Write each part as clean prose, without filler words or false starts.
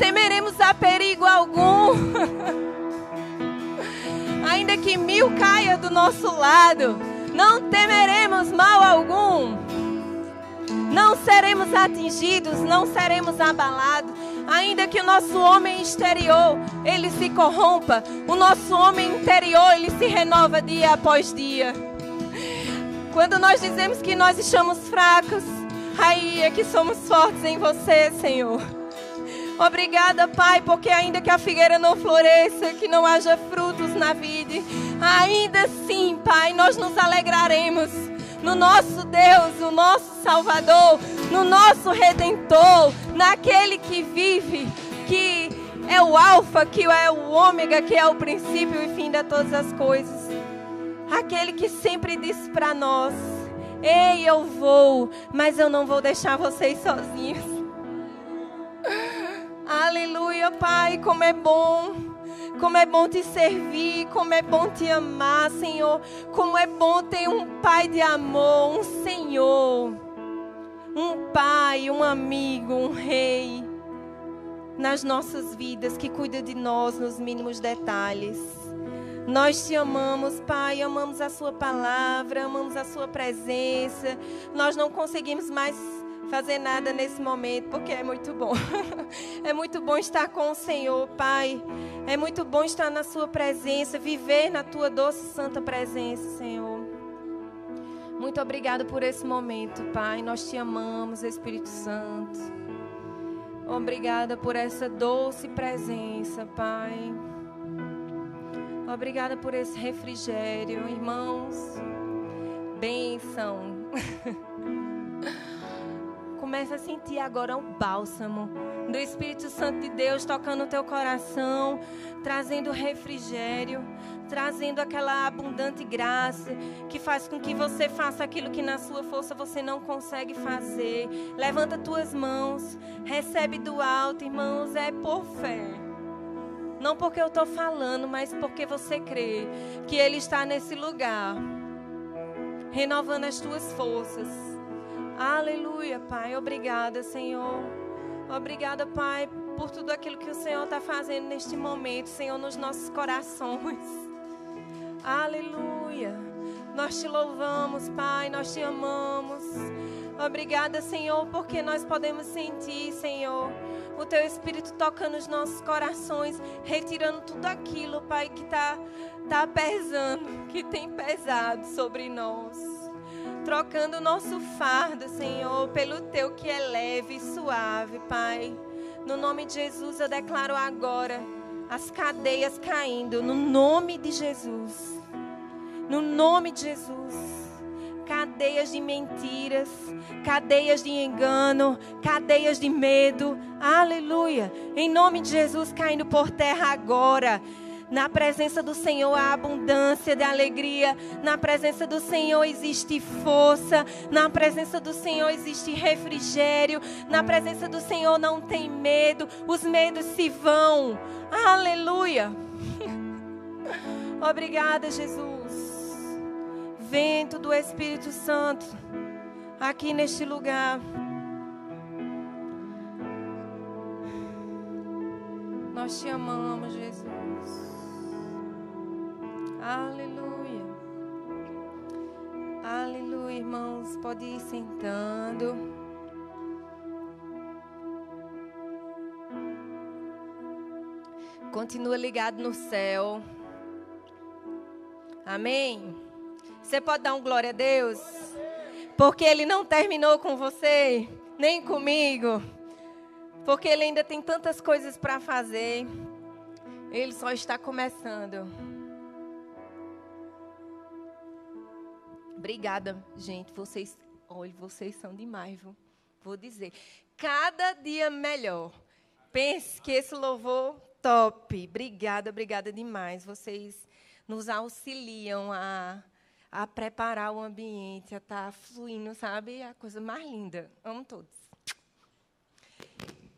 temeremos a perigo algum. Ainda que 1000 caia do nosso lado, não temeremos mal algum. Não seremos atingidos, não seremos abalados. Ainda que o nosso homem exterior, ele se corrompa, o nosso homem interior, ele se renova dia após dia. Quando nós dizemos que nós estamos fracos, aí é que somos fortes em você, Senhor. Obrigada, Pai, porque ainda que a figueira não floresça, que não haja frutos na vide, ainda assim, Pai, nós nos alegraremos no nosso Deus, o nosso Salvador, no nosso Redentor, naquele que vive, que é o Alfa, que é o Ômega, que é o princípio e fim de todas as coisas. Aquele que sempre diz para nós: ei, eu vou, mas eu não vou deixar vocês sozinhos. Aleluia, Pai, como é bom. Como é bom te servir, como é bom te amar, Senhor. Como é bom ter um Pai de amor, um Senhor, um Pai, um amigo, um Rei nas nossas vidas, que cuida de nós nos mínimos detalhes. Nós te amamos, Pai, amamos a Sua palavra, amamos a Sua presença. Nós não conseguimos mais fazer nada nesse momento, porque é muito bom. É muito bom estar com o Senhor, Pai. É muito bom estar na Sua presença, viver na Tua doce e santa presença, Senhor. Muito obrigado por esse momento, Pai. Nós te amamos, Espírito Santo. Obrigada por essa doce presença, Pai. Obrigada por esse refrigério, irmãos. Bênção. Começa a sentir agora o bálsamo do Espírito Santo de Deus tocando o teu coração, trazendo refrigério, trazendo aquela abundante graça que faz com que você faça aquilo que na sua força você não consegue fazer. Levanta tuas mãos, recebe do alto, irmãos, é por fé. Não porque eu estou falando, mas porque você crê que Ele está nesse lugar, renovando as tuas forças. Aleluia, Pai. Obrigada, Senhor. Obrigada, Pai, por tudo aquilo que o Senhor está fazendo neste momento, Senhor, nos nossos corações. Aleluia. Nós te louvamos, Pai. Nós te amamos. Obrigada, Senhor, porque nós podemos sentir, Senhor, o Teu Espírito tocando os nossos corações, retirando tudo aquilo, Pai, que está pesando, que tem pesado sobre nós. Trocando o nosso fardo, Senhor, pelo Teu que é leve e suave, Pai. No nome de Jesus eu declaro agora as cadeias caindo. No nome de Jesus. No nome de Jesus. Cadeias de mentiras, cadeias de engano, cadeias de medo. Aleluia. Em nome de Jesus caindo por terra agora. Na presença do Senhor há abundância de alegria. Na presença do Senhor existe força. Na presença do Senhor existe refrigério. Na presença do Senhor não tem medo. Os medos se vão. Aleluia. Obrigada, Jesus. Vento do Espírito Santo aqui neste lugar. Nós te amamos, Jesus. Aleluia. Aleluia, irmãos. Pode ir sentando. Continua ligado no céu. Amém? Você pode dar um glória a Deus? Porque Ele não terminou com você, nem comigo. Porque Ele ainda tem tantas coisas para fazer. Ele só está começando. Obrigada, gente. Vocês, olha, vocês são demais, viu? Vou dizer. Cada dia melhor. Pense que esse louvor top. Obrigada, obrigada demais. Vocês nos auxiliam a preparar o ambiente, a estar fluindo, sabe? A coisa mais linda. Amo todos.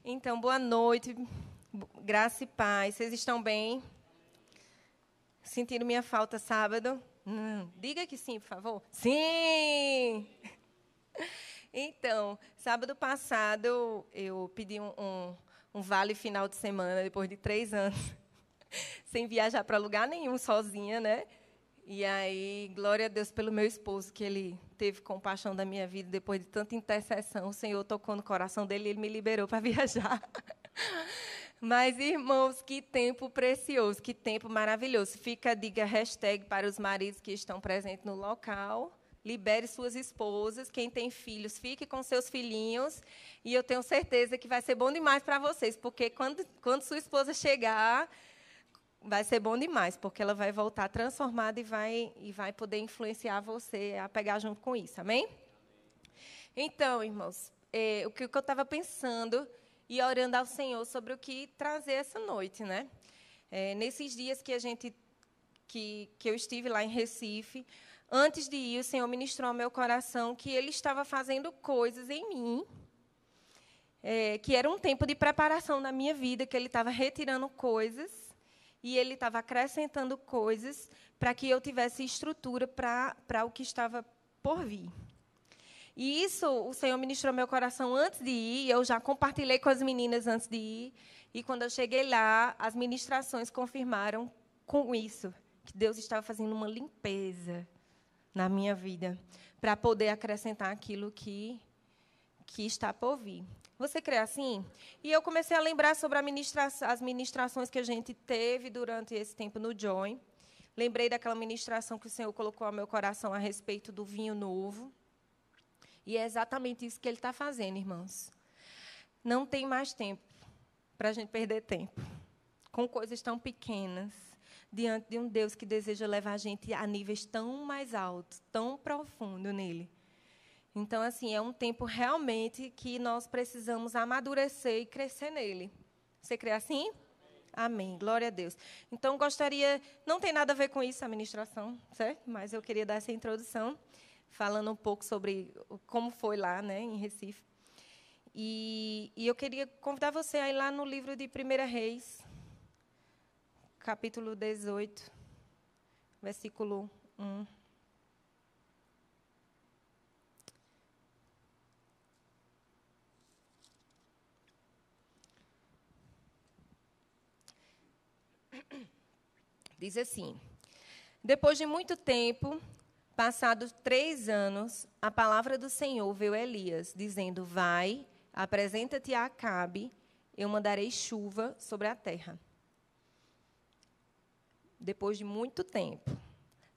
Então, boa noite. Graça e paz. Vocês estão bem? Sentiram minha falta sábado? Não. Diga que sim, por favor. Sim! Então, sábado passado eu pedi um um vale final de semana, depois de 3 anos, sem viajar para lugar nenhum, sozinha, né? E aí, glória a Deus pelo meu esposo, que ele teve compaixão da minha vida, depois de tanta intercessão, o Senhor tocou no coração dele e ele me liberou para viajar. Mas, irmãos, que tempo precioso, que tempo maravilhoso. Fica, diga, hashtag para os maridos que estão presentes no local, libere suas esposas, quem tem filhos, fique com seus filhinhos, e eu tenho certeza que vai ser bom demais para vocês, porque quando sua esposa chegar... vai ser bom demais, porque ela vai voltar transformada e vai poder influenciar você a pegar junto com isso, amém? Então, irmãos, o que eu estava pensando e orando ao Senhor sobre o que trazer essa noite, né? Nesses dias que eu estive lá em Recife, antes de ir, o Senhor ministrou ao meu coração que Ele estava fazendo coisas em mim, que era um tempo de preparação na minha vida, que Ele estava retirando coisas, e Ele estava acrescentando coisas para que eu tivesse estrutura para o que estava por vir. E isso o Senhor ministrou meu coração antes de ir, eu já compartilhei com as meninas antes de ir, e quando eu cheguei lá, as ministrações confirmaram com isso, que Deus estava fazendo uma limpeza na minha vida, para poder acrescentar aquilo que está por vir. Você crê assim? E eu comecei a lembrar sobre as ministrações que a gente teve durante esse tempo no Join. Lembrei daquela ministração que o Senhor colocou ao meu coração a respeito do vinho novo. E é exatamente isso que Ele está fazendo, irmãos. Não tem mais tempo para a gente perder tempo com coisas tão pequenas, diante de um Deus que deseja levar a gente a níveis tão mais altos, tão profundo nele. Então, assim, é um tempo realmente que nós precisamos amadurecer e crescer nele. Você crê assim? Amém. Amém. Glória a Deus. Então, gostaria... Não tem nada a ver com isso, a ministração, certo? Mas eu queria dar essa introdução, falando um pouco sobre como foi lá, né, em Recife. E eu queria convidar você a ir lá no livro de 1 Reis, capítulo 18, versículo 1. Diz assim: depois de muito tempo, passados 3 anos, a palavra do Senhor veio a Elias, dizendo: vai, apresenta-te a Acabe, eu mandarei chuva sobre a terra. Depois de muito tempo,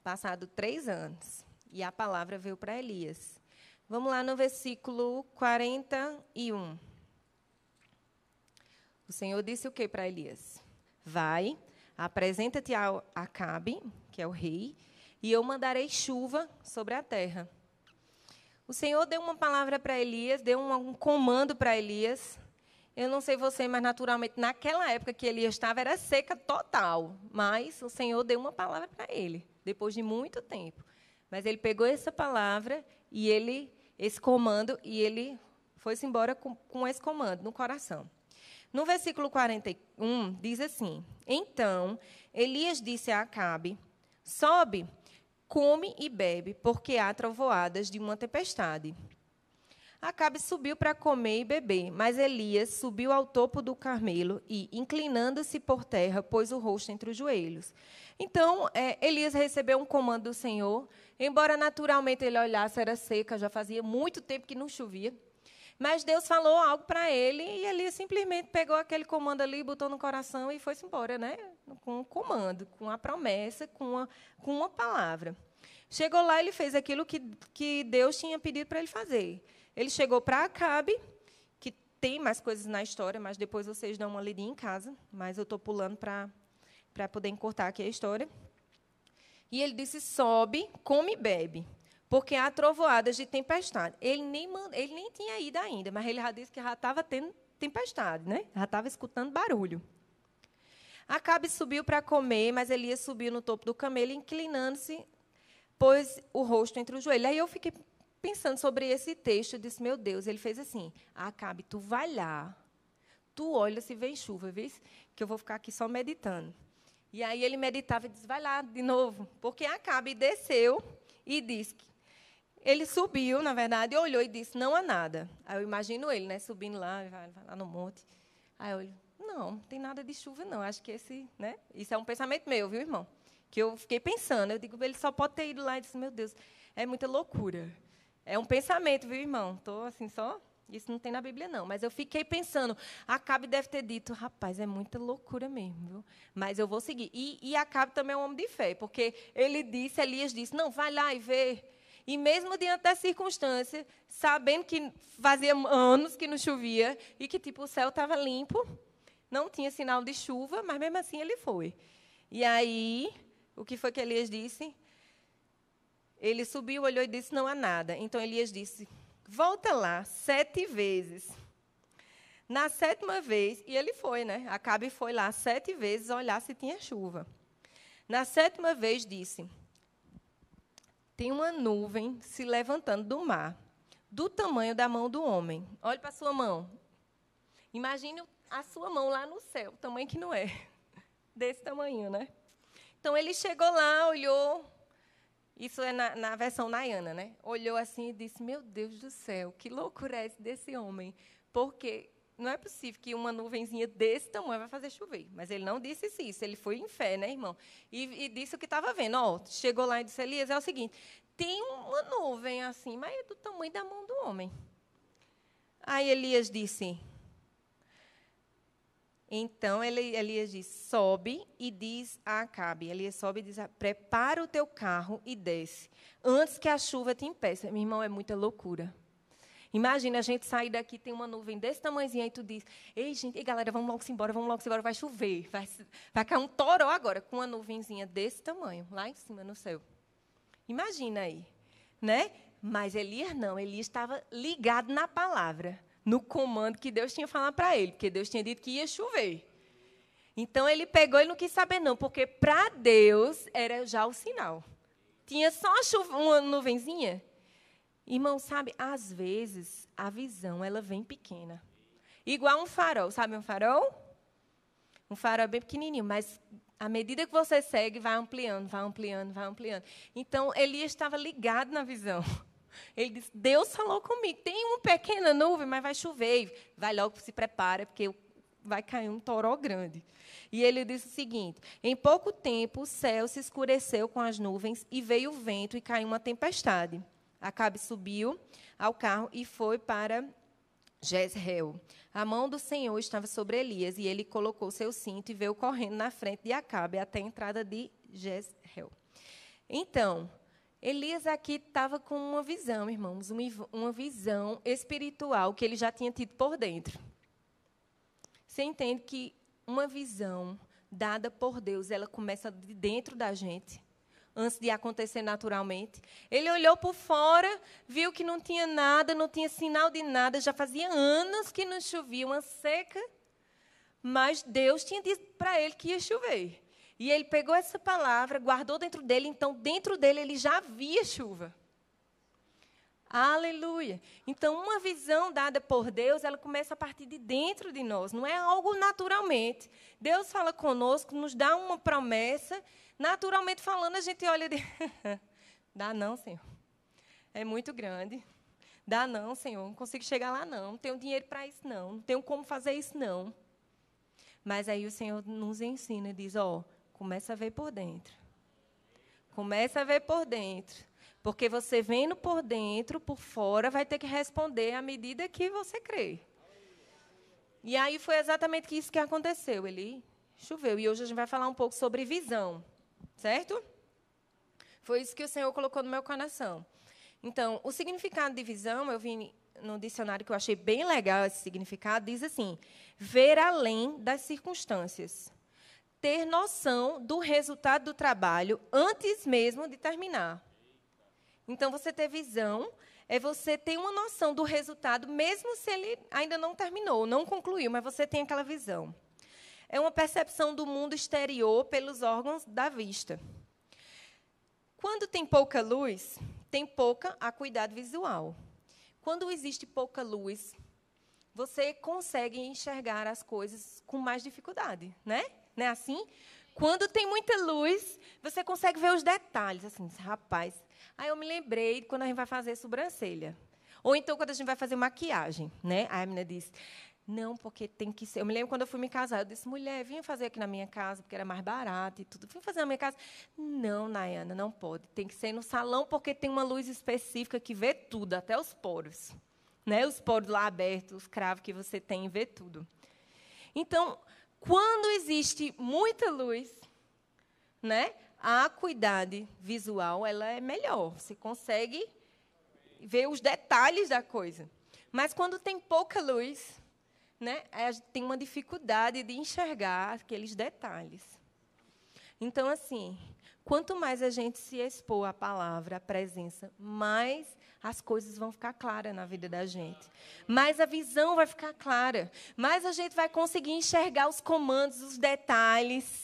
passados 3 anos, e a palavra veio para Elias. Vamos lá no versículo 41. O Senhor disse o que para Elias? Vai, apresenta-te a Acabe, que é o rei, e eu mandarei chuva sobre a terra. O Senhor deu uma palavra para Elias, deu um comando para Elias. Eu não sei você, mas naturalmente, naquela época que Elias estava, era seca total. Mas o Senhor deu uma palavra para ele, depois de muito tempo. Mas ele pegou essa palavra, e ele, esse comando, e ele foi-se embora com esse comando no coração. No versículo 41, diz assim: então, Elias disse a Acabe: sobe, come e bebe, porque há trovoadas de uma tempestade. Acabe subiu para comer e beber, mas Elias subiu ao topo do Carmelo e, inclinando-se por terra, pôs o rosto entre os joelhos. Então, Elias recebeu um comando do Senhor, embora naturalmente ele olhasse, era seca, já fazia muito tempo que não chovia. Mas Deus falou algo para ele, e ele simplesmente pegou aquele comando ali, botou no coração e foi-se embora, né? Com um comando, com uma promessa, com uma palavra. Chegou lá, ele fez aquilo que Deus tinha pedido para ele fazer. Ele chegou para Acabe, que tem mais coisas na história, mas depois vocês dão uma lidinha em casa, mas eu estou pulando para poder encurtar aqui a história. E ele disse: sobe, come e bebe, porque há trovoadas de tempestade. Ele nem tinha ido ainda, mas ele já disse que já estava tendo tempestade, né? Já estava escutando barulho. Acabe subiu para comer, mas Elias subiu no topo do camelo, inclinando-se, pôs o rosto entre os joelhos. Aí eu fiquei pensando sobre esse texto, eu disse: meu Deus, ele fez assim: Acabe, tu vai lá, tu olha se vem chuva, viu? Que eu vou ficar aqui só meditando. E aí ele meditava e disse: vai lá de novo, porque Acabe desceu e disse... Ele subiu, na verdade, olhou e disse: não há nada. Aí eu imagino ele, né, subindo lá, vai lá no monte. Aí eu olho, não tem nada de chuva, não. Acho que esse, né? Isso é um pensamento meu, viu, irmão? Que eu fiquei pensando. Eu digo, ele só pode ter ido lá e disse, meu Deus, é muita loucura. É um pensamento, viu, irmão? Estou assim só... Isso não tem na Bíblia, não. Mas eu fiquei pensando. Acabe deve ter dito, rapaz, é muita loucura mesmo, viu? Mas eu vou seguir. E Acabe também é um homem de fé, porque ele disse, Elias disse, não, vai lá e vê. E mesmo diante da circunstância, sabendo que fazia anos que não chovia e que tipo, o céu estava limpo, não tinha sinal de chuva, mas mesmo assim ele foi. E aí, o que foi que Elias disse? Ele subiu, olhou e disse, não há nada. Então Elias disse... Volta lá 7 vezes. Na 7ª vez, e ele foi, né? Acabe foi lá 7 vezes olhar se tinha chuva. Na 7ª vez, disse, tem uma nuvem se levantando do mar, do tamanho da mão do homem. Olhe para a sua mão. Imagine a sua mão lá no céu, o tamanho que não é. Desse tamanho, né? Então, ele chegou lá, olhou... Isso é na versão Nayana, né? Olhou assim e disse, meu Deus do céu, que loucura é essa desse homem? Porque não é possível que uma nuvenzinha desse tamanho vai fazer chover. Mas ele não disse isso, ele foi em fé, né, irmão? E disse o que estava vendo. Ó, chegou lá e disse, Elias, é o seguinte, tem uma nuvem assim, mas é do tamanho da mão do homem. Aí Elias disse... Então, Elias diz, sobe e diz a Acabe. Elias sobe e diz, prepara o teu carro e desce, antes que a chuva te impeça. Meu irmão, é muita loucura. Imagina, a gente sair daqui, tem uma nuvem desse tamanhozinho, e tu diz, ei, gente, ei, galera, vamos logo embora, vai chover, vai cair um toró agora, com uma nuvenzinha desse tamanho, lá em cima, no céu. Imagina aí, né? Mas Elias não, Elias estava ligado na palavra, no comando que Deus tinha falado para ele, porque Deus tinha dito que ia chover. Então, ele pegou e não quis saber, não, porque para Deus era já o sinal. Tinha só uma nuvenzinha. Irmão, sabe, às vezes a visão ela vem pequena. Igual um farol, sabe um farol? Um farol é bem pequenininho, mas à medida que você segue, vai ampliando. Então, Elias estava ligado na visão. Ele disse, Deus falou comigo, tem uma pequena nuvem, mas vai chover, vai logo, se prepara, porque vai cair um toró grande. E ele disse o seguinte, em pouco tempo o céu se escureceu com as nuvens e veio o vento e caiu uma tempestade. Acabe subiu ao carro e foi para Jezreel. A mão do Senhor estava sobre Elias e ele colocou seu cinto e veio correndo na frente de Acabe até a entrada de Jezreel. Então... Elias aqui estava com uma visão, irmãos, uma visão espiritual que ele já tinha tido por dentro. Você entende que uma visão dada por Deus, ela começa de dentro da gente, antes de acontecer naturalmente. Ele olhou por fora, viu que não tinha nada, não tinha sinal de nada, já fazia anos que não chovia, uma seca, mas Deus tinha dito para ele que ia chover. E ele pegou essa palavra, guardou dentro dele, então, dentro dele, ele já via chuva. Aleluia! Então, uma visão dada por Deus, ela começa a partir de dentro de nós, não é algo naturalmente. Deus fala conosco, nos dá uma promessa, naturalmente falando, a gente olha de... Dá não, Senhor. É muito grande. Dá não, Senhor. Não consigo chegar lá, não. Não tenho dinheiro para isso, não. Não tenho como fazer isso, não. Mas aí o Senhor nos ensina e diz, ó... Começa a ver por dentro. Começa a ver por dentro. Porque você vendo por dentro, por fora, vai ter que responder à medida que você crê. E aí foi exatamente isso que aconteceu. Ele choveu. E hoje a gente vai falar um pouco sobre visão. Certo? Foi isso que o Senhor colocou no meu coração. Então, o significado de visão, eu vi no dicionário que eu achei bem legal esse significado, diz assim, ver além das circunstâncias. Ter noção do resultado do trabalho antes mesmo de terminar. Então, você ter visão é você ter uma noção do resultado, mesmo se ele ainda não terminou, não concluiu, mas você tem aquela visão. É uma percepção do mundo exterior pelos órgãos da vista. Quando tem pouca luz, tem pouca acuidade visual. Quando existe pouca luz, você consegue enxergar as coisas com mais dificuldade, né? Não é assim? Quando tem muita luz, você consegue ver os detalhes. Assim, rapaz, aí eu me lembrei quando a gente vai fazer sobrancelha. Ou então, quando a gente vai fazer maquiagem, né? A menina diz, Não, porque tem que ser... Eu me lembro quando eu fui me casar, eu disse, mulher, vim fazer aqui na minha casa, porque era mais barato e tudo. Vim fazer na minha casa. Não, Nayana, não pode. Tem que ser no salão, porque tem uma luz específica que vê tudo, até os poros. Né? Os poros lá abertos, os cravos que você tem, vê tudo. Então, quando existe muita luz, né, a acuidade visual ela é melhor. Você consegue ver os detalhes da coisa. Mas quando tem pouca luz... Né? A gente tem uma dificuldade de enxergar aqueles detalhes. Então, assim, quanto mais a gente se expor à palavra, à presença, mais as coisas vão ficar claras na vida da gente. Mais a visão vai ficar clara. Mais a gente vai conseguir enxergar os comandos, os detalhes.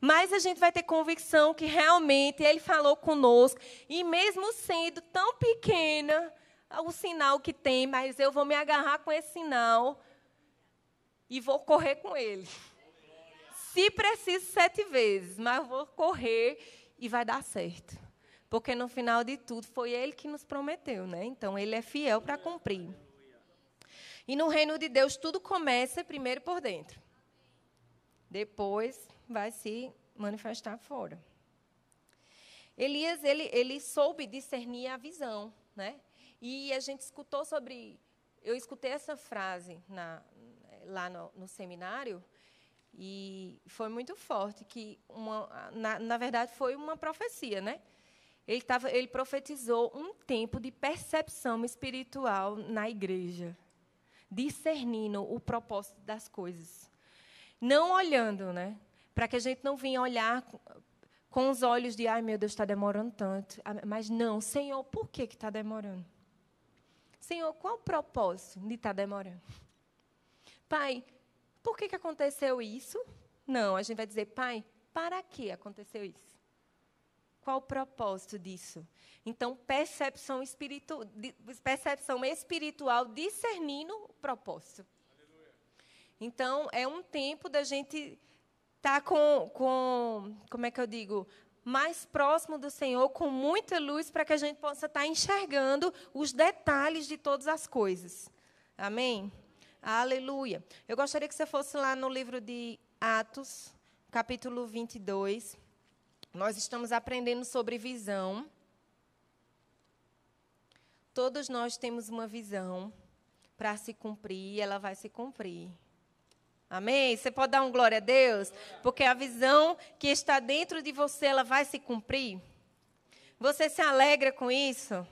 Mais a gente vai ter convicção que realmente Ele falou conosco. E mesmo sendo tão pequena... o sinal que tem, mas eu vou me agarrar com esse sinal e vou correr com ele. Se preciso, 7 vezes, mas eu vou correr e vai dar certo. Porque, no final de tudo, foi ele que nos prometeu, né? Então, ele é fiel para cumprir. E, no reino de Deus, tudo começa primeiro por dentro. Depois, vai se manifestar fora. Elias, ele soube discernir a visão, né? E a gente escutou sobre... Eu escutei essa frase lá no seminário e foi muito forte, que na verdade foi uma profecia, né? Ele profetizou um tempo de percepção espiritual na igreja, discernindo o propósito das coisas. Não olhando, né? Para que a gente não vinha olhar... com os olhos de, ai, meu Deus, está demorando tanto. Mas não, Senhor, por que está demorando? Senhor, qual o propósito de estar demorando? Pai, por que aconteceu isso? Não, a gente vai dizer, Pai, para que aconteceu isso? Qual o propósito disso? Então, percepção espiritual discernindo o propósito. Aleluia. Então, é um tempo da gente estar como é que eu digo... mais próximo do Senhor, com muita luz, para que a gente possa estar enxergando os detalhes de todas as coisas. Amém? Aleluia. Eu gostaria que você fosse lá no livro de Atos, capítulo 22. Nós estamos aprendendo sobre visão. Todos nós temos uma visão para se cumprir, e ela vai se cumprir. Amém? Você pode dar um glória a Deus? Porque a visão que está dentro de você, ela vai se cumprir. Você se alegra com isso? Amém.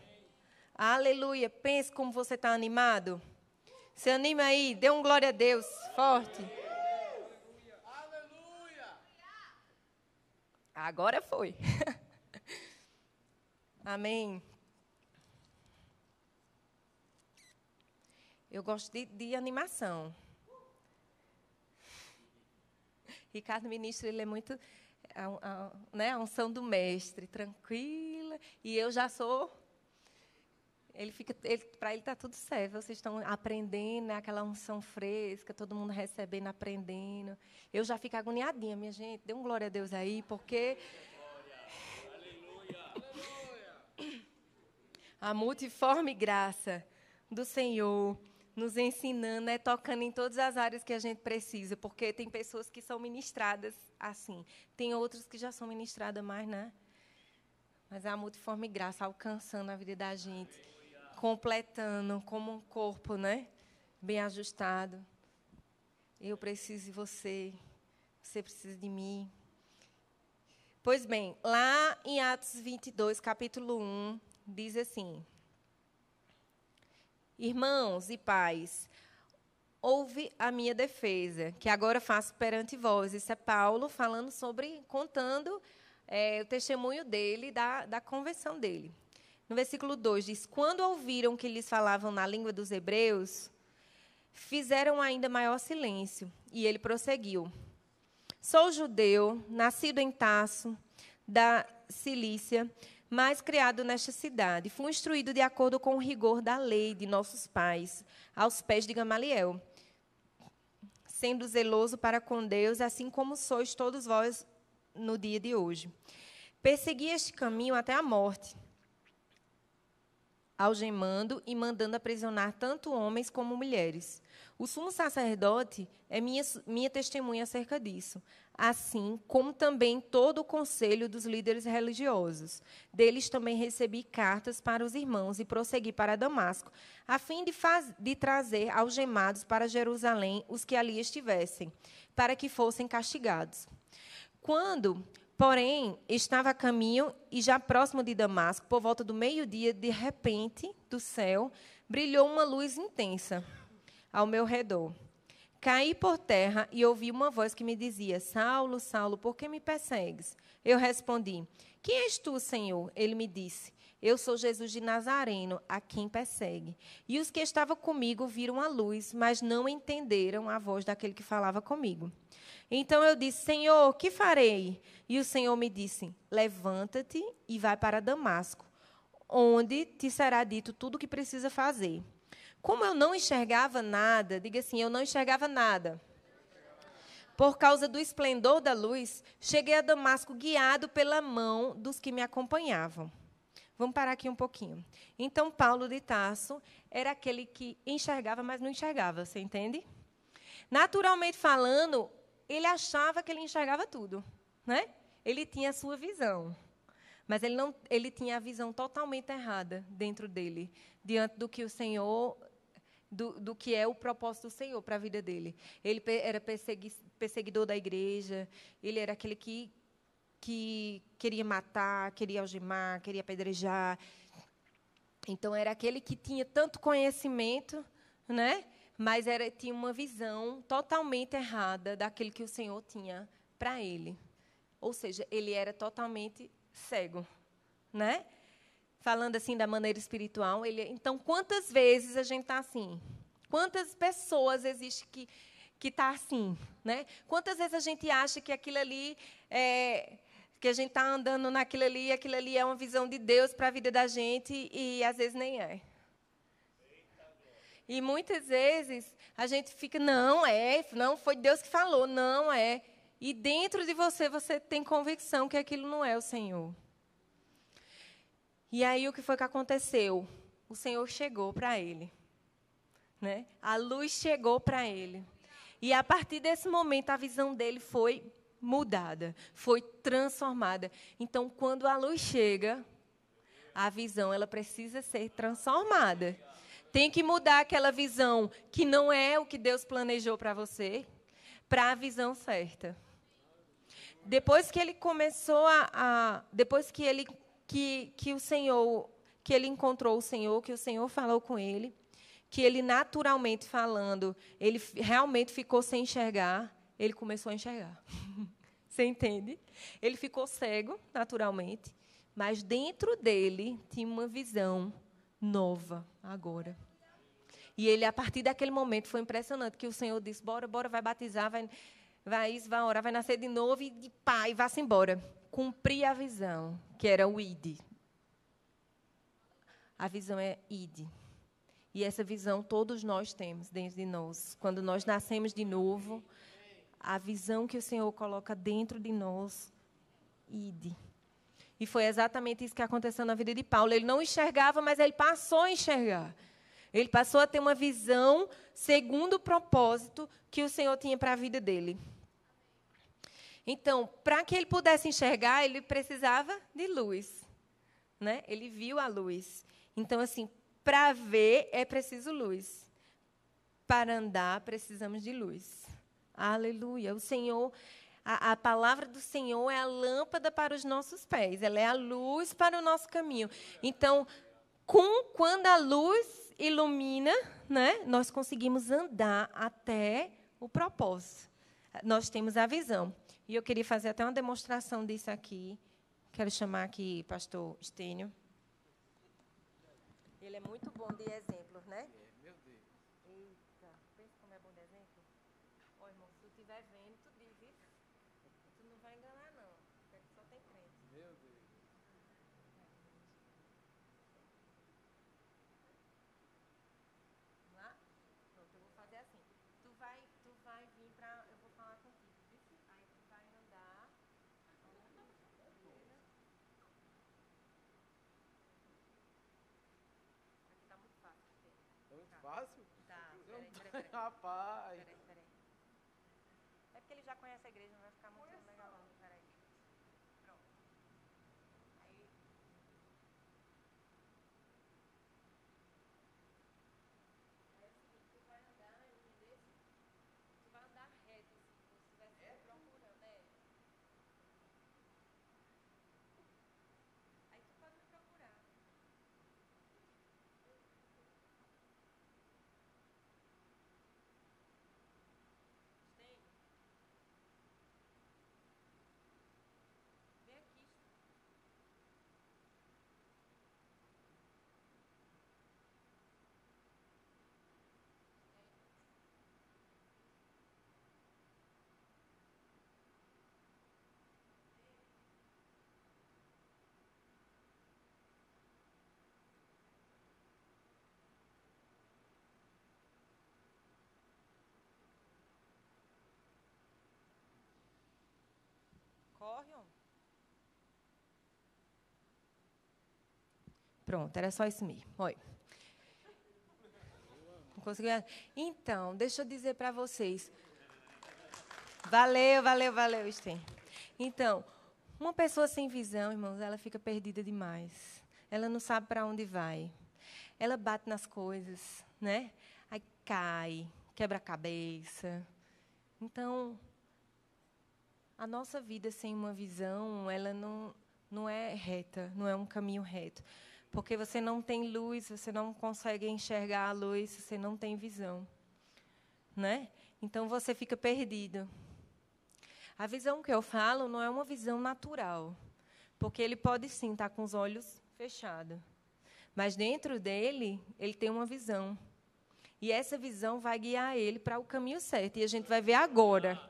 Aleluia. Pense como você está animado. Se anima aí. Dê um glória a Deus forte. Aleluia. Agora foi. Amém. Eu gosto de animação. Ricardo, ministro, ele é muito... né, a unção do mestre, tranquila. E eu já sou... Para ele está tudo certo. Vocês estão aprendendo, né, aquela unção fresca, todo mundo recebendo, aprendendo. Eu já fico agoniadinha, minha gente. Dê um glória a Deus aí, porque... Aleluia, aleluia. A multiforme graça do Senhor... nos ensinando, né, tocando em todas as áreas que a gente precisa, porque tem pessoas que são ministradas assim, tem outras que já são ministradas mais, né? Mas a multiforme graça alcançando a vida da gente, completando como um corpo, né, bem ajustado. Eu preciso de você, você precisa de mim. Pois bem, lá em Atos 22, capítulo 1, diz assim... Irmãos e pais, ouve a minha defesa, que agora faço perante vós. Isso é Paulo falando contando o testemunho dele, da conversão dele. No versículo 2 diz, quando ouviram que lhes falavam na língua dos hebreus, fizeram ainda maior silêncio. E ele prosseguiu. Sou judeu, nascido em Tarso, da Cilícia, mas criado nesta cidade. Fui instruído de acordo com o rigor da lei de nossos pais, aos pés de Gamaliel, sendo zeloso para com Deus, assim como sois todos vós no dia de hoje. Persegui este caminho até a morte, algemando e mandando aprisionar tanto homens como mulheres. O sumo sacerdote é minha testemunha acerca disso, assim como também todo o conselho dos líderes religiosos. Deles também recebi cartas para os irmãos e prossegui para Damasco, a fim de trazer algemados para Jerusalém os que ali estivessem, para que fossem castigados. Quando, porém, estava a caminho e já próximo de Damasco, por volta do meio-dia, de repente, do céu, brilhou uma luz intensa ao meu redor. Caí por terra e ouvi uma voz que me dizia: Saulo, Saulo, por que me persegues? Eu respondi: Quem és tu, Senhor? Ele me disse: Eu sou Jesus de Nazareno, a quem persegue. E os que estavam comigo viram a luz, mas não entenderam a voz daquele que falava comigo. Então eu disse: Senhor, que farei? E o Senhor me disse: Levanta-te e vai para Damasco, onde te será dito tudo o que precisa fazer. Como eu não enxergava nada, diga assim, eu não enxergava nada. Por causa do esplendor da luz, cheguei a Damasco guiado pela mão dos que me acompanhavam. Vamos parar aqui um pouquinho. Então, Paulo de Tarso era aquele que enxergava, mas não enxergava, você entende? Naturalmente falando, ele achava que ele enxergava tudo, né? Ele tinha a sua visão. Mas ele tinha a visão totalmente errada dentro dele, diante do que o Senhor, do que é o propósito do Senhor para a vida dele. Ele era perseguidor da igreja, ele era aquele que queria matar, queria algemar, queria apedrejar. Então, era aquele que tinha tanto conhecimento, né? Mas tinha uma visão totalmente errada daquilo que o Senhor tinha para ele. Ou seja, ele era totalmente cego, né? Falando assim da maneira espiritual, ele... Então, quantas vezes a gente está assim? Quantas pessoas existe que está assim, né? Quantas vezes a gente acha que aquilo ali é, que a gente está andando naquilo ali, e aquilo ali é uma visão de Deus para a vida da gente e às vezes nem é. E muitas vezes a gente fica, não foi Deus que falou, não é. E dentro de você, você tem convicção que aquilo não é o Senhor. E aí, o que foi que aconteceu? O Senhor chegou para ele, né? A luz chegou para ele. E, a partir desse momento, a visão dele foi mudada, foi transformada. Então, quando a luz chega, a visão ela precisa ser transformada. Tem que mudar aquela visão que não é o que Deus planejou para você, para a visão certa. Depois que ele começou depois que ele encontrou o Senhor, que o Senhor falou com ele, que ele naturalmente falando, ele realmente ficou sem enxergar, ele começou a enxergar. Você entende? Ele ficou cego, naturalmente, mas dentro dele tinha uma visão nova agora. E ele, a partir daquele momento, foi impressionante, que o Senhor disse: bora, vai batizar, vai isso, vai orar, vai nascer de novo, e pá, e vá-se embora. Cumprir a visão, que era o id. A visão é id. E essa visão todos nós temos dentro de nós. Quando nós nascemos de novo, a visão que o Senhor coloca dentro de nós, id. E foi exatamente isso que aconteceu na vida de Paulo. Ele não enxergava, mas ele passou a enxergar. Ele passou a ter uma visão segundo o propósito que o Senhor tinha para a vida dele. Então, para que ele pudesse enxergar, ele precisava de luz, né? Ele viu a luz. Então, assim, para ver é preciso luz. Para andar, precisamos de luz. Aleluia. O Senhor, a palavra do Senhor é a lâmpada para os nossos pés. Ela é a luz para o nosso caminho. Então, quando a luz ilumina, né? Nós conseguimos andar até o propósito. Nós temos a visão. E eu queria fazer até uma demonstração disso aqui. Quero chamar aqui pastor Estênio. Ele é muito bom de exemplos, né? É, meu Deus. Eita, pensa como é bom de exemplo. Ó, irmão, se tu estiver vendo, tu diz isso. Tu não vai enganar, não. Porque só tem crente. Meu Deus. Rapaz. Peraí. É porque ele já conhece a igreja, não vai ficar muito legal não. Peraí. Pronto. Aí. É o seguinte, tu vai andar tu vai andar reto, assim, tu vai se procurando, né? Aí tu pode me procurar. Estênio. Vem aqui, Estênio. Corre, homem. Pronto, era só isso mesmo. Oi. Não consegui... Então, deixa eu dizer para vocês. Valeu, Estênio. Então, uma pessoa sem visão, irmãos, ela fica perdida demais. Ela não sabe para onde vai. Ela bate nas coisas, né? Aí cai, quebra a cabeça. Então... A nossa vida sem uma visão, ela não é reta, não é um caminho reto. Porque você não tem luz, você não consegue enxergar a luz, você não tem visão. Né? Então, você fica perdido. A visão que eu falo não é uma visão natural, porque ele pode, sim, estar com os olhos fechados. Mas, dentro dele, ele tem uma visão. E essa visão vai guiar ele para o caminho certo. E a gente vai ver agora.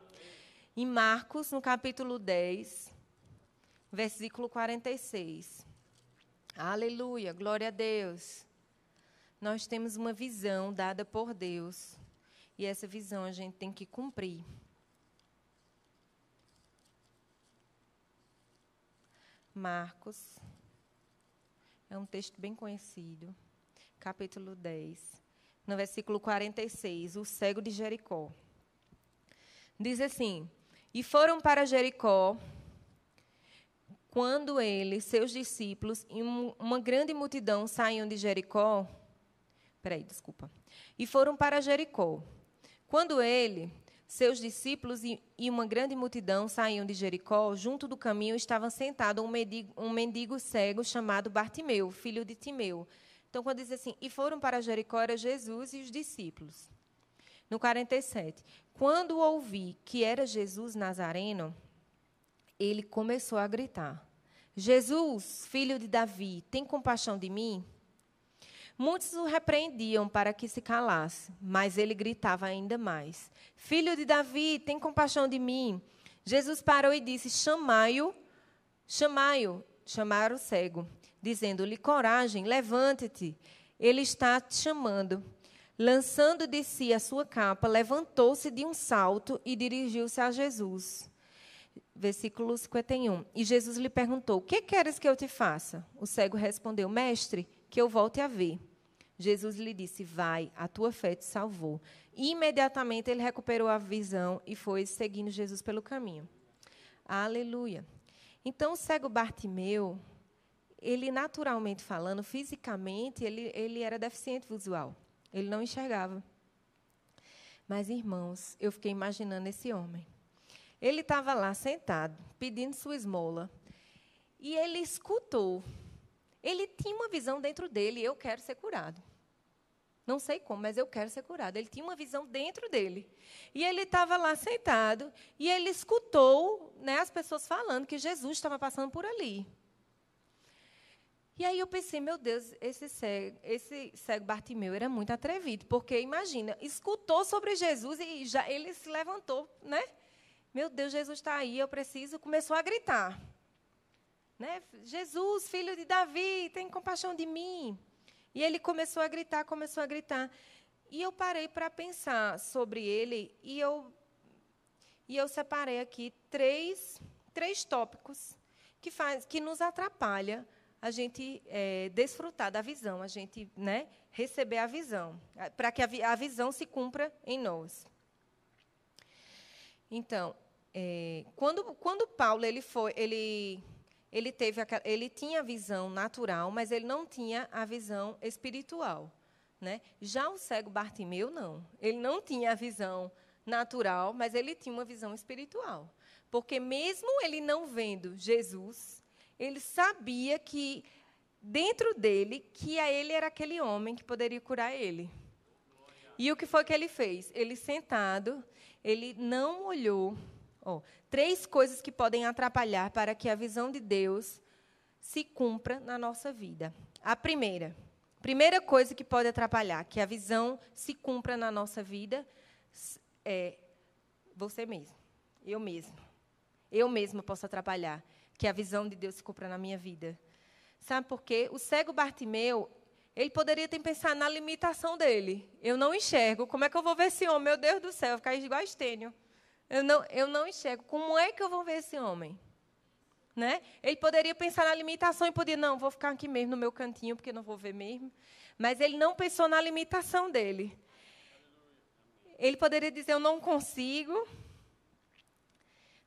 Em Marcos, no capítulo 10, versículo 46. Aleluia, glória a Deus. Nós temos uma visão dada por Deus. E essa visão a gente tem que cumprir. Marcos, é um texto bem conhecido. Capítulo 10, no versículo 46, o cego de Jericó. Diz assim... E foram para Jericó, quando ele, seus discípulos, e uma grande multidão saíam de Jericó. E foram para Jericó. Quando ele, seus discípulos e uma grande multidão saíam de Jericó, junto do caminho estava sentado um mendigo cego chamado Bartimeu, filho de Timeu. Então, quando diz assim, e foram para Jericó, era Jesus e os discípulos. No 47, quando ouvi que era Jesus Nazareno, ele começou a gritar, Jesus, filho de Davi, tem compaixão de mim? Muitos o repreendiam para que se calasse, mas ele gritava ainda mais, filho de Davi, tem compaixão de mim? Jesus parou e disse, chamai-o, chamaram o cego, dizendo-lhe, coragem, levante-te, ele está te chamando. Lançando de si a sua capa, levantou-se de um salto e dirigiu-se a Jesus. Versículo 51. E Jesus lhe perguntou, o que queres que eu te faça? O cego respondeu, mestre, que eu volte a ver. Jesus lhe disse, vai, a tua fé te salvou. E, imediatamente ele recuperou a visão e foi seguindo Jesus pelo caminho. Aleluia. Então, o cego Bartimeu, ele naturalmente falando, fisicamente, ele era deficiente visual. Ele não enxergava. Mas, irmãos, eu fiquei imaginando esse homem. Ele estava lá sentado, pedindo sua esmola. E ele escutou. Ele tinha uma visão dentro dele, eu quero ser curado. Não sei como, mas eu quero ser curado. Ele tinha uma visão dentro dele. E ele estava lá sentado, e ele escutou, né, as pessoas falando que Jesus estava passando por ali. E aí eu pensei, meu Deus, esse cego Bartimeu era muito atrevido, porque, imagina, escutou sobre Jesus e já ele se levantou, né? Meu Deus, Jesus está aí, eu preciso. Começou a gritar, né? Jesus, filho de Davi, tem compaixão de mim. E ele começou a gritar. E eu parei para pensar sobre ele e eu separei aqui três tópicos que nos atrapalha a gente desfrutar da visão, a gente, né, receber a visão, para que a visão se cumpra em nós. Então, quando Paulo ele tinha a visão natural, mas ele não tinha a visão espiritual, né? Já o cego Bartimeu, não. Ele não tinha a visão natural, mas ele tinha uma visão espiritual. Porque mesmo ele não vendo Jesus, ele sabia que, dentro dele, que a ele era aquele homem que poderia curar ele. E o que foi que ele fez? Ele, sentado, ele não olhou. Três coisas que podem atrapalhar para que a visão de Deus se cumpra na nossa vida. A primeira coisa que pode atrapalhar que a visão se cumpra na nossa vida é você mesmo, eu mesmo. Eu mesmo posso atrapalhar que a visão de Deus se cumpra na minha vida. Sabe por quê? O cego Bartimeu, ele poderia ter pensado na limitação dele. Eu não enxergo. Como é que eu vou ver esse homem? Meu Deus do céu, eu vou ficar igual a Estênio. Eu não enxergo. Como é que eu vou ver esse homem? Né? Ele poderia pensar na limitação e poder, não, vou ficar aqui mesmo no meu cantinho, porque não vou ver mesmo. Mas ele não pensou na limitação dele. Ele poderia dizer, eu não consigo.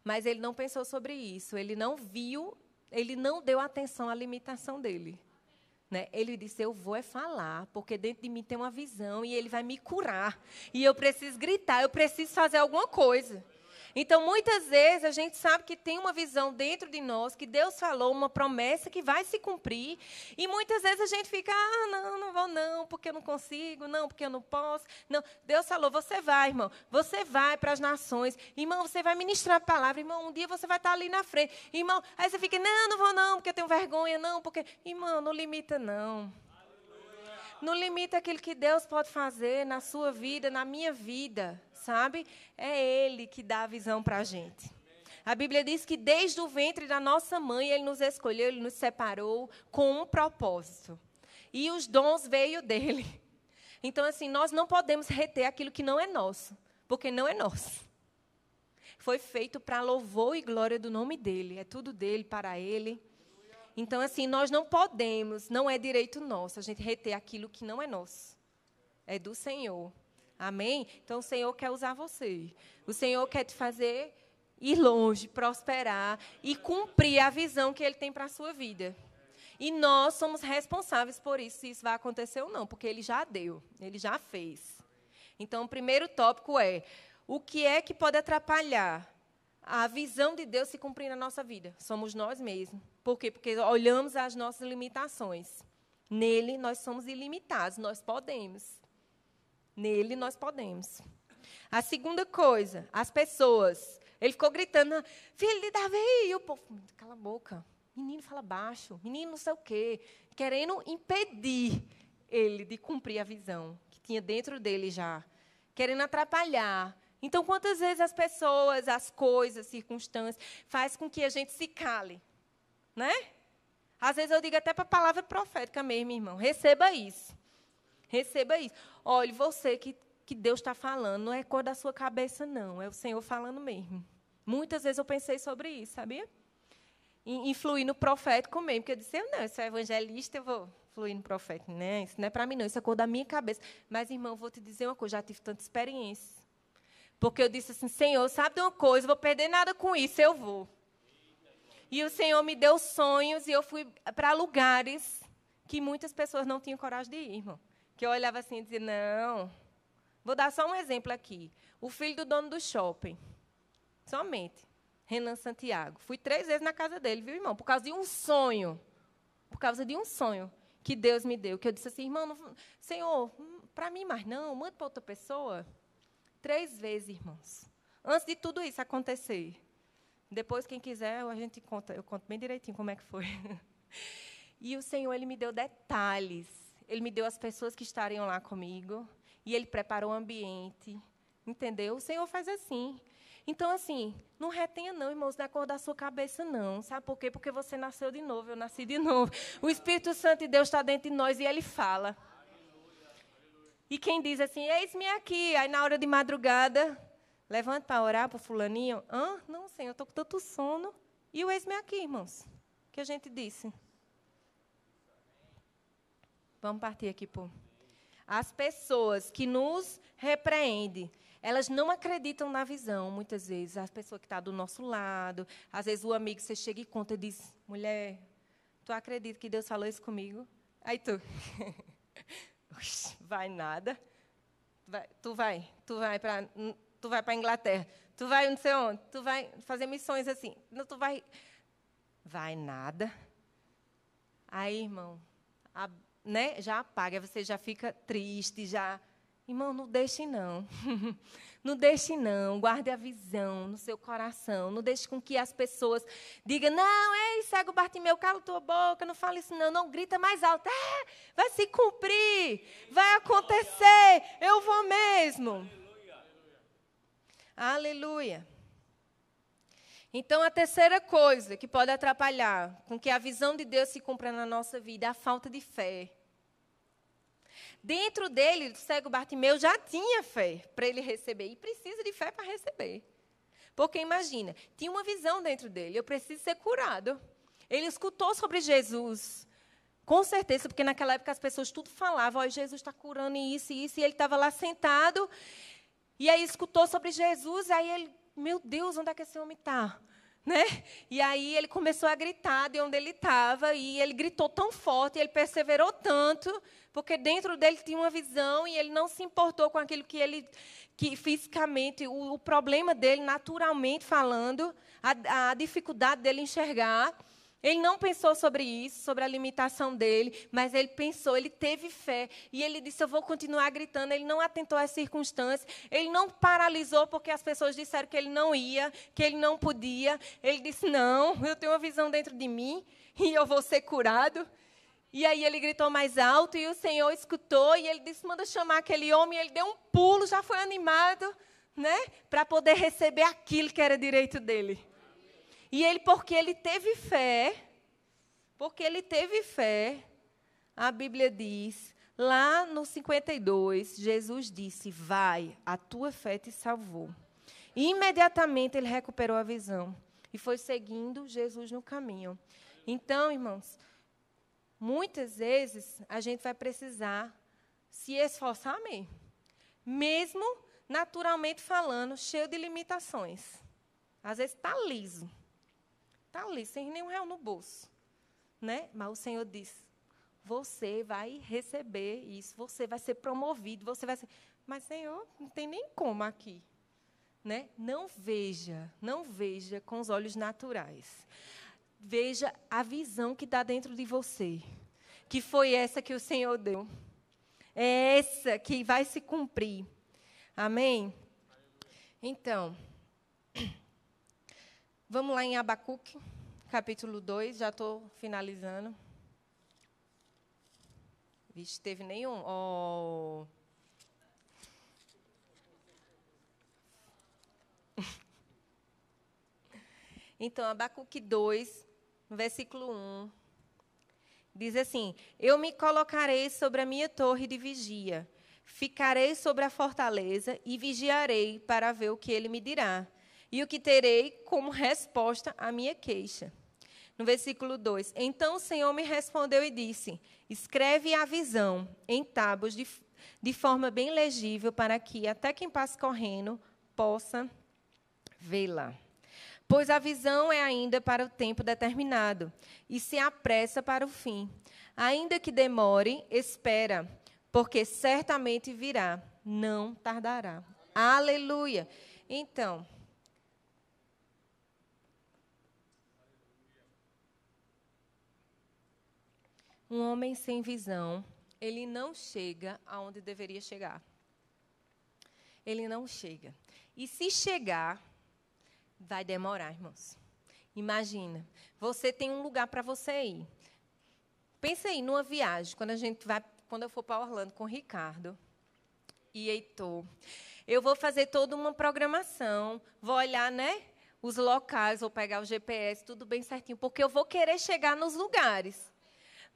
Mas ele não pensou sobre isso. Ele não viu. Ele não deu atenção à limitação dele. Né? Ele disse, eu vou falar, porque dentro de mim tem uma visão e ele vai me curar. E eu preciso gritar, eu preciso fazer alguma coisa. Então, muitas vezes, a gente sabe que tem uma visão dentro de nós, que Deus falou, uma promessa que vai se cumprir. E muitas vezes a gente fica, não vou não, porque eu não consigo, não, porque eu não posso. Não, Deus falou, você vai, irmão. Você vai para as nações. Irmão, você vai ministrar a palavra. Irmão, um dia você vai estar ali na frente. Irmão, aí você fica, não vou não, porque eu tenho vergonha, não, porque... Irmão, não limita não. Não limita aquilo que Deus pode fazer na sua vida, na minha vida, sabe? É Ele que dá a visão para a gente. A Bíblia diz que desde o ventre da nossa mãe, Ele nos escolheu, Ele nos separou com um propósito. E os dons veio dEle. Então, assim, nós não podemos reter aquilo que não é nosso, porque não é nosso. Foi feito para louvor e glória do nome dEle, é tudo dEle, para Ele. Então, assim, nós não podemos, não é direito nosso, a gente reter aquilo que não é nosso. É do Senhor. Amém? Então, o Senhor quer usar você. O Senhor quer te fazer ir longe, prosperar e cumprir a visão que Ele tem para a sua vida. E nós somos responsáveis por isso, se isso vai acontecer ou não, porque Ele já deu, Ele já fez. Então, o primeiro tópico é, o que é que pode atrapalhar a visão de Deus se cumprir na nossa vida? Somos nós mesmos. Por quê? Porque olhamos as nossas limitações. Nele, nós somos ilimitados, nós podemos. Nele, nós podemos. A segunda coisa, as pessoas. Ele ficou gritando, filho de Davi, e o povo, cala a boca, menino fala baixo, menino não sei o quê, querendo impedir ele de cumprir a visão que tinha dentro dele já, querendo atrapalhar. Então, quantas vezes as pessoas, as coisas, as circunstâncias, faz com que a gente se cale, né? Às vezes eu digo até para a palavra profética mesmo, irmão, receba isso, receba isso. Olha, você que Deus está falando, não é cor da sua cabeça, não, é o Senhor falando mesmo. Muitas vezes eu pensei sobre isso, sabia? Influir no profético mesmo, porque eu disse, não, eu sou evangelista, eu vou... Fluindo profético, né? Isso não é para mim, não, isso é cor da minha cabeça. Mas, irmão, vou te dizer uma coisa, já tive tanta experiência. Porque eu disse assim, Senhor, sabe de uma coisa, vou perder nada com isso, eu vou. E o Senhor me deu sonhos e eu fui para lugares que muitas pessoas não tinham coragem de ir, irmão. Que eu olhava assim e dizia, não. Vou dar só um exemplo aqui. O filho do dono do shopping, somente, Renan Santiago. Fui 3 vezes na casa dele, viu, irmão? Por causa de um sonho. Por causa de um sonho que Deus me deu. Que eu disse assim, irmão, não, Senhor, para mim mais não, manda para outra pessoa. 3 vezes, irmãos. Antes de tudo isso acontecer. Depois, quem quiser, a gente conta. Eu conto bem direitinho como é que foi. E o Senhor, Ele me deu detalhes. Ele me deu as pessoas que estariam lá comigo. E Ele preparou o ambiente. Entendeu? O Senhor faz assim. Então, assim, não retenha não, irmãos, da cor da sua cabeça, não. Sabe por quê? Porque você nasceu de novo, eu nasci de novo. O Espírito Santo de Deus está dentro de nós e Ele fala. E quem diz assim, eis-me aqui. Aí, na hora de madrugada... Levante para orar para o fulaninho. Ah, não, Senhor, eu estou com tanto sono. E o eis-me aqui, irmãos. Que a gente disse. Vamos partir aqui, pô. As pessoas que nos repreendem, elas não acreditam na visão, muitas vezes. As pessoas que estão do nosso lado, às vezes o amigo, você chega e conta e diz, mulher, tu acredita que Deus falou isso comigo? Aí tu, vai nada, tu vai para a Inglaterra, tu vai não sei onde, tu vai fazer missões assim, tu vai nada. Aí, irmão, né, já apaga, você já fica triste, já... Irmão, não deixe não, não deixe não, guarde a visão no seu coração, não deixe com que as pessoas digam, não, ei, cego Bartimeu, cala tua boca, não fala isso não, não grita mais alto, é, vai se cumprir, vai acontecer, eu vou mesmo. Aleluia. Aleluia. Então, a terceira coisa que pode atrapalhar com que a visão de Deus se cumpra na nossa vida é a falta de fé. Dentro dele, o cego Bartimeu já tinha fé para ele receber. E precisa de fé para receber. Porque, imagina, tinha uma visão dentro dele. Eu preciso ser curado. Ele escutou sobre Jesus. Com certeza, porque naquela época as pessoas tudo falavam. Oh, Jesus está curando isso e isso. E ele estava lá sentado. E aí escutou sobre Jesus. Aí ele, meu Deus, onde é que esse homem está? Né? E aí ele começou a gritar de onde ele estava, e ele gritou tão forte, e ele perseverou tanto, porque dentro dele tinha uma visão, e ele não se importou com aquilo que ele, que fisicamente, o problema dele, naturalmente falando, a dificuldade dele enxergar. Ele não pensou sobre isso, sobre a limitação dele, mas ele pensou, ele teve fé. E ele disse, eu vou continuar gritando. Ele não atentou às circunstâncias. Ele não paralisou porque as pessoas disseram que ele não ia, que ele não podia. Ele disse, não, eu tenho uma visão dentro de mim e eu vou ser curado. E aí ele gritou mais alto e o Senhor escutou. E ele disse, manda chamar aquele homem. E ele deu um pulo, já foi animado, né, para poder receber aquilo que era direito dele. E ele, porque ele teve fé, a Bíblia diz, lá no 52, Jesus disse, vai, a tua fé te salvou. E imediatamente ele recuperou a visão e foi seguindo Jesus no caminho. Então, irmãos, muitas vezes a gente vai precisar se esforçar mesmo naturalmente falando, cheio de limitações. Às vezes está liso. Está ali, sem nenhum real no bolso. Né? Mas o Senhor diz, você vai receber isso, você vai ser promovido, você vai ser... Mas, Senhor, não tem nem como aqui. Né? Não veja com os olhos naturais. Veja a visão que está dentro de você, que foi essa que o Senhor deu. É essa que vai se cumprir. Amém? Então... Vamos lá em Abacuque, capítulo 2, já estou finalizando. Vixe, teve nenhum. Oh. Então, Abacuque 2, versículo 1, diz assim, eu me colocarei sobre a minha torre de vigia, ficarei sobre a fortaleza e vigiarei para ver o que ele me dirá. E o que terei como resposta à minha queixa. No versículo 2. Então o Senhor me respondeu e disse, escreve a visão em tábuas de forma bem legível, para que até quem passe correndo possa vê-la. Pois a visão é ainda para o tempo determinado, e se apressa para o fim. Ainda que demore, espera, porque certamente virá, não tardará. Aleluia. Então... Um homem sem visão, ele não chega aonde deveria chegar. Ele não chega. E se chegar, vai demorar, irmãos. Imagina, você tem um lugar para você ir. Pensa aí, numa viagem, quando eu for para Orlando com o Ricardo e Heitor, eu vou fazer toda uma programação, vou olhar, né, os locais, vou pegar o GPS, tudo bem certinho, porque eu vou querer chegar nos lugares.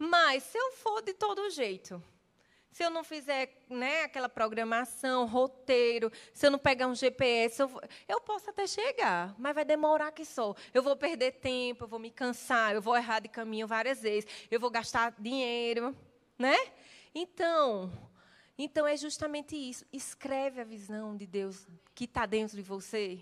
Mas, se eu for de todo jeito, se eu não fizer, né, aquela programação, roteiro, se eu não pegar um GPS, eu posso até chegar, mas vai demorar que só. Eu vou perder tempo, eu vou me cansar, eu vou errar de caminho várias vezes, eu vou gastar dinheiro, né? Então, Então, é justamente isso. Escreve a visão de Deus que está dentro de você.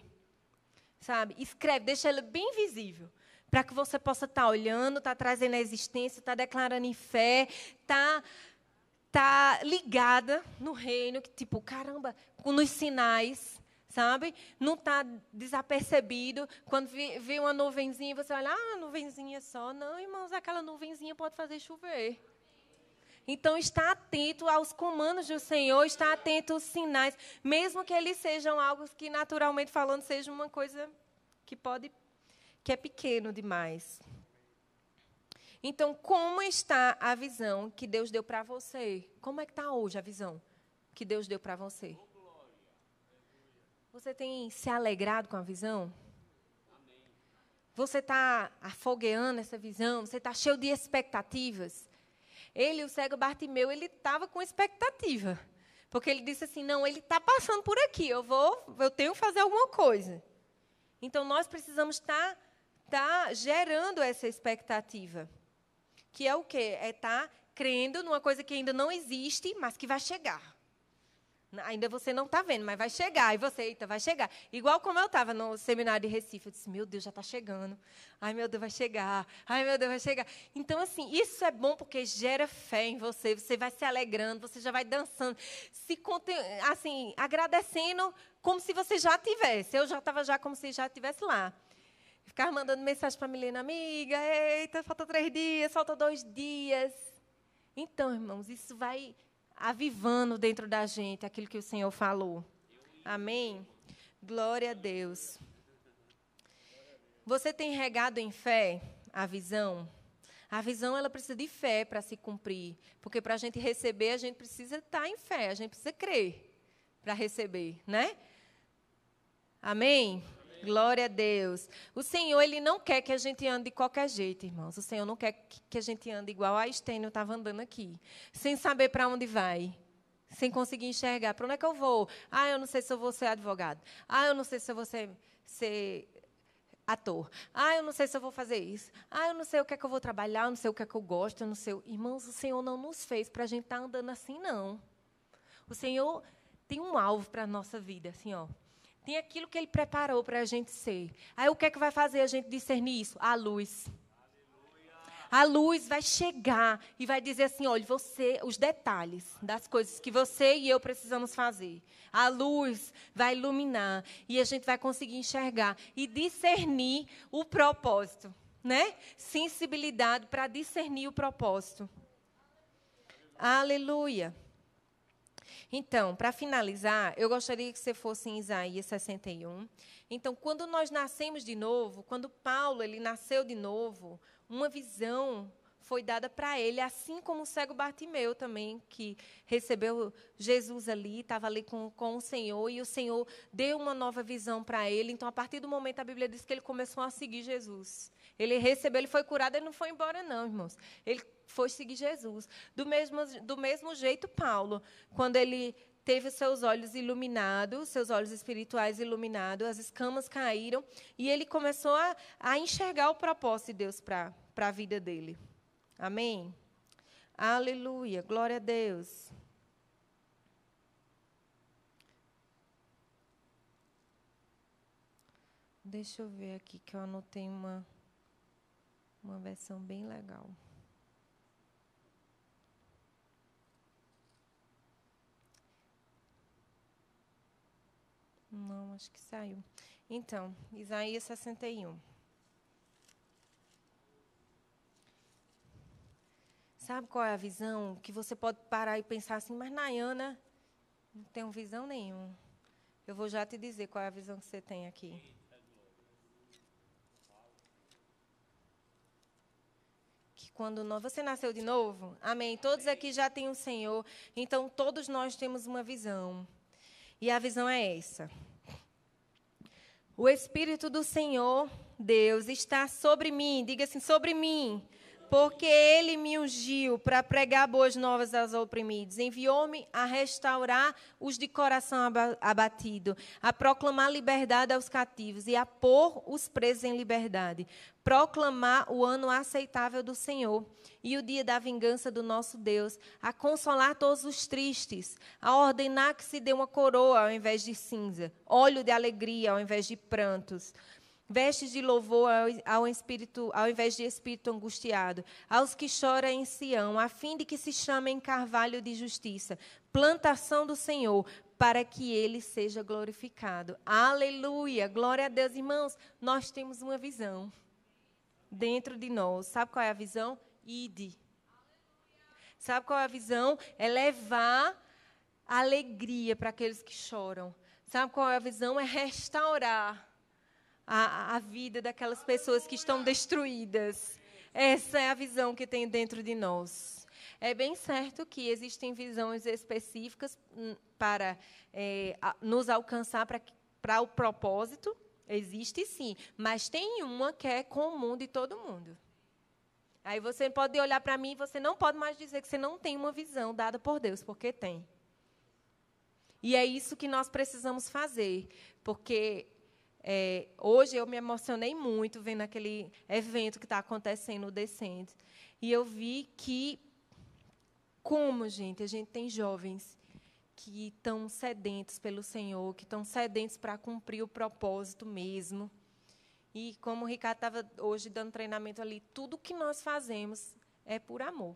Sabe? Escreve, deixa ela bem visível, para que você possa estar olhando, estar trazendo a existência, estar declarando em fé, estar ligada no reino, que tipo, caramba, nos sinais, sabe? Não está desapercebido. Quando vê uma nuvenzinha, você olha, ah, nuvenzinha só. Não, irmãos, aquela nuvenzinha pode fazer chover. Então, está atento aos comandos do Senhor, está atento aos sinais, mesmo que eles sejam algo que, naturalmente falando, seja uma coisa que é pequeno demais. Então, como está a visão que Deus deu para você? Como é que está hoje a visão que Deus deu para você? Você tem se alegrado com a visão? Você está afogueando essa visão? Você está cheio de expectativas? Ele, o cego Bartimeu, ele estava com expectativa. Porque ele disse assim, não, ele está passando por aqui, eu tenho que fazer alguma coisa. Então, nós precisamos estar gerando essa expectativa. Que é o quê? É estar crendo numa coisa que ainda não existe, mas que vai chegar. Ainda você não está vendo, mas vai chegar. E você, eita, vai chegar. Igual como eu estava no seminário de Recife, eu disse, meu Deus, já está chegando. Ai, meu Deus, vai chegar. Ai, meu Deus, vai chegar. Então, assim, isso é bom porque gera fé em você. Você vai se alegrando, você já vai dançando. Assim, agradecendo como se você já tivesse. Eu já estava já como se já estivesse lá. Ficava mandando mensagem para a Milena, amiga, eita, falta 3 dias, falta 2 dias. Então, irmãos, isso vai avivando dentro da gente aquilo que o Senhor falou. Amém? Glória a Deus. Você tem regado em fé a visão? A visão, ela precisa de fé para se cumprir. Porque para a gente receber, a gente precisa estar em fé. A gente precisa crer para receber, né? Amém? Glória a Deus. O Senhor, Ele não quer que a gente ande de qualquer jeito, irmãos. O Senhor não quer que a gente ande igual a Estênio estava andando aqui, sem saber para onde vai, sem conseguir enxergar. Para onde é que eu vou? Ah, eu não sei se eu vou ser advogado. Ah, eu não sei se eu vou ser ator. Ah, eu não sei se eu vou fazer isso. Ah, eu não sei o que é que eu vou trabalhar, eu não sei o que é que eu gosto, eu não sei. Irmãos, o Senhor não nos fez para a gente estar andando assim, não. O Senhor tem um alvo para a nossa vida, assim, ó. Tem aquilo que Ele preparou para a gente ser. Aí o que é que vai fazer a gente discernir isso? A luz. Aleluia. A luz vai chegar e vai dizer assim, olha, você, os detalhes das coisas que você e eu precisamos fazer. A luz vai iluminar e a gente vai conseguir enxergar e discernir o propósito, né? Sensibilidade para discernir o propósito. Aleluia. Então, para finalizar, eu gostaria que você fosse em Isaías 61. Então, quando nós nascemos de novo, quando Paulo ele nasceu de novo, uma visão foi dada para ele, assim como o cego Bartimeu também, que recebeu Jesus ali, estava ali com o Senhor, e o Senhor deu uma nova visão para ele. Então, a partir do momento, a Bíblia diz que ele começou a seguir Jesus. Ele recebeu, ele foi curado, ele não foi embora, não, irmãos. Ele foi seguir Jesus. Do mesmo jeito, Paulo, quando ele teve seus olhos iluminados, seus olhos espirituais iluminados, as escamas caíram, e ele começou a enxergar o propósito de Deus para a vida dele. Amém? Aleluia, glória a Deus. Deixa eu ver aqui, que eu anotei uma versão bem legal. Não, acho que saiu. Então, Isaías 61. Sabe qual é a visão? Que você pode parar e pensar assim, mas Nayana, não tenho visão nenhuma. Eu vou já te dizer qual é a visão que você tem aqui. Que quando você nasceu de novo, amém, todos aqui já têm o Senhor, então todos nós temos uma visão. E a visão é essa. O Espírito do Senhor, Deus, está sobre mim. Diga assim, sobre mim. Porque ele me ungiu para pregar boas novas aos oprimidos, enviou-me a restaurar os de coração abatido, a proclamar liberdade aos cativos e a pôr os presos em liberdade, proclamar o ano aceitável do Senhor e o dia da vingança do nosso Deus, a consolar todos os tristes, a ordenar que se dê uma coroa ao invés de cinza, óleo de alegria ao invés de prantos, vestes de louvor ao invés de espírito angustiado, aos que choram em Sião, a fim de que se chamem carvalho de justiça, plantação do Senhor, para que ele seja glorificado. Aleluia! Glória a Deus, irmãos. Nós temos uma visão dentro de nós. Sabe qual é a visão? Ide. Sabe qual é a visão? É levar alegria para aqueles que choram. Sabe qual é a visão? É restaurar a vida daquelas pessoas que estão destruídas. Essa é a visão que tem dentro de nós. É bem certo que existem visões específicas para nos alcançar para o propósito. Existe, sim. Mas tem uma que é comum de todo mundo. Aí você pode olhar para mim e você não pode mais dizer que você não tem uma visão dada por Deus, porque tem. E é isso que nós precisamos fazer. Porque... hoje eu me emocionei muito vendo aquele evento que está acontecendo, o Descende. E eu vi que, como, gente, a gente tem jovens que estão sedentos pelo Senhor, que estão sedentos para cumprir o propósito mesmo. E, como o Ricardo estava hoje dando treinamento ali, tudo que nós fazemos é por amor.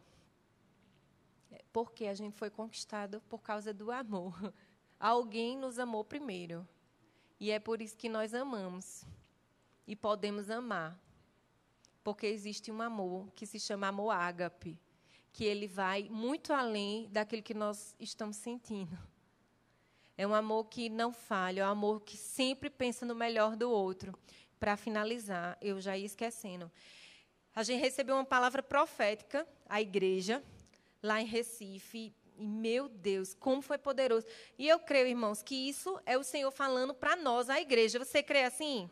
Porque a gente foi conquistado por causa do amor. Alguém nos amou primeiro. E é por isso que nós amamos e podemos amar, porque existe um amor que se chama amor ágape, que ele vai muito além daquilo que nós estamos sentindo. É um amor que não falha, é um amor que sempre pensa no melhor do outro. Para finalizar, eu já ia esquecendo. A gente recebeu uma palavra profética, a igreja, lá em Recife. E, meu Deus, como foi poderoso. E eu creio, irmãos, que isso é o Senhor falando para nós, a igreja. Você crê assim?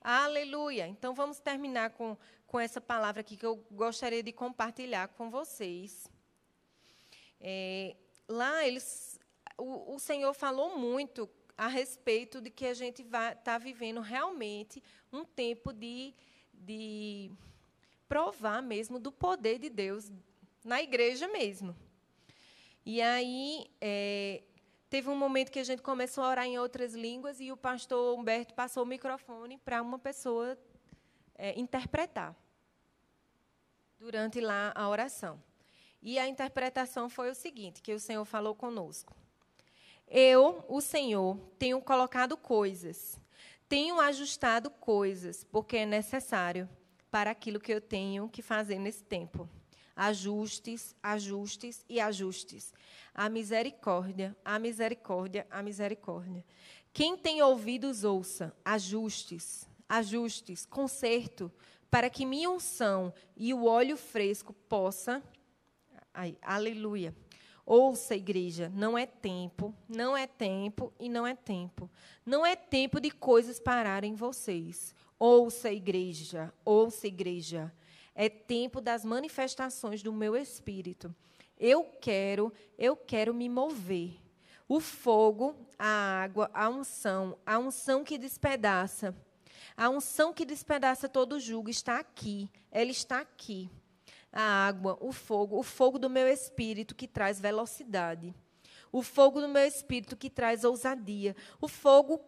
Aleluia. Então, vamos terminar com essa palavra aqui que eu gostaria de compartilhar com vocês. Lá, o Senhor falou muito a respeito de que a gente está vivendo realmente um tempo de provar mesmo do poder de Deus na igreja mesmo. E aí, teve um momento que a gente começou a orar em outras línguas e o pastor Humberto passou o microfone para uma pessoa interpretar durante lá a oração. E a interpretação foi o seguinte, que o Senhor falou conosco. Eu, o Senhor, tenho colocado coisas, tenho ajustado coisas, porque é necessário para aquilo que eu tenho que fazer nesse tempo. Ajustes, ajustes e ajustes. A misericórdia, a misericórdia, a misericórdia. Quem tem ouvidos, ouça. Ajustes, ajustes, conserto, para que minha unção e o óleo fresco possa... Ai, aleluia. Ouça, igreja, não é tempo, não é tempo e não é tempo. Não é tempo de coisas pararem em vocês. Ouça, igreja, ouça, igreja. É tempo das manifestações do meu espírito. Eu quero me mover. O fogo, a água, a unção que despedaça. A unção que despedaça todo o jugo está aqui. Ela está aqui. A água, o fogo do meu espírito que traz velocidade. O fogo do meu espírito que traz ousadia. O fogo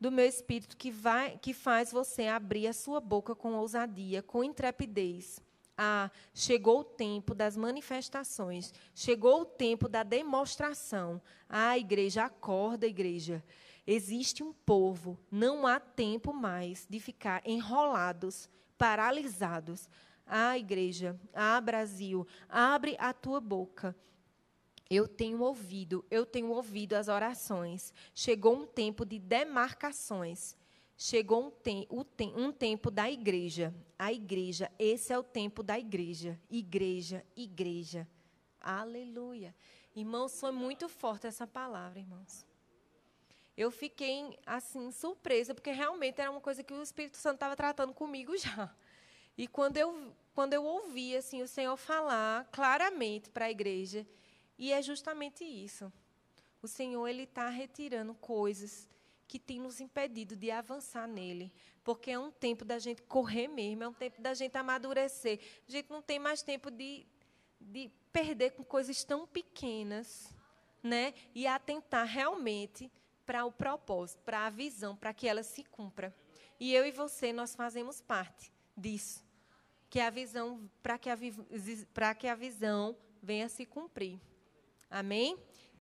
do meu espírito que faz você abrir a sua boca com ousadia, com intrepidez. Ah, chegou o tempo das manifestações, chegou o tempo da demonstração. Ah, igreja, acorda, igreja. Existe um povo, não há tempo mais de ficar enrolados, paralisados. Ah, igreja, ah, Brasil, abre a tua boca. Eu tenho ouvido as orações. Chegou um tempo de demarcações. Chegou um tempo da igreja. A igreja, esse é o tempo da igreja. Igreja, igreja. Aleluia. Irmãos, foi muito forte essa palavra, irmãos. Eu fiquei, assim, surpresa, porque realmente era uma coisa que o Espírito Santo estava tratando comigo já. E quando eu ouvi assim, o Senhor falar claramente para a igreja, e é justamente isso. O Senhor está retirando coisas que tem nos impedido de avançar nele, porque é um tempo da gente correr mesmo, é um tempo da gente amadurecer. A gente não tem mais tempo de perder com coisas tão pequenas, né? E atentar realmente para o propósito, para a visão, para que ela se cumpra. E eu e você, nós fazemos parte disso, que a visão, para que a visão venha a se cumprir. Amém?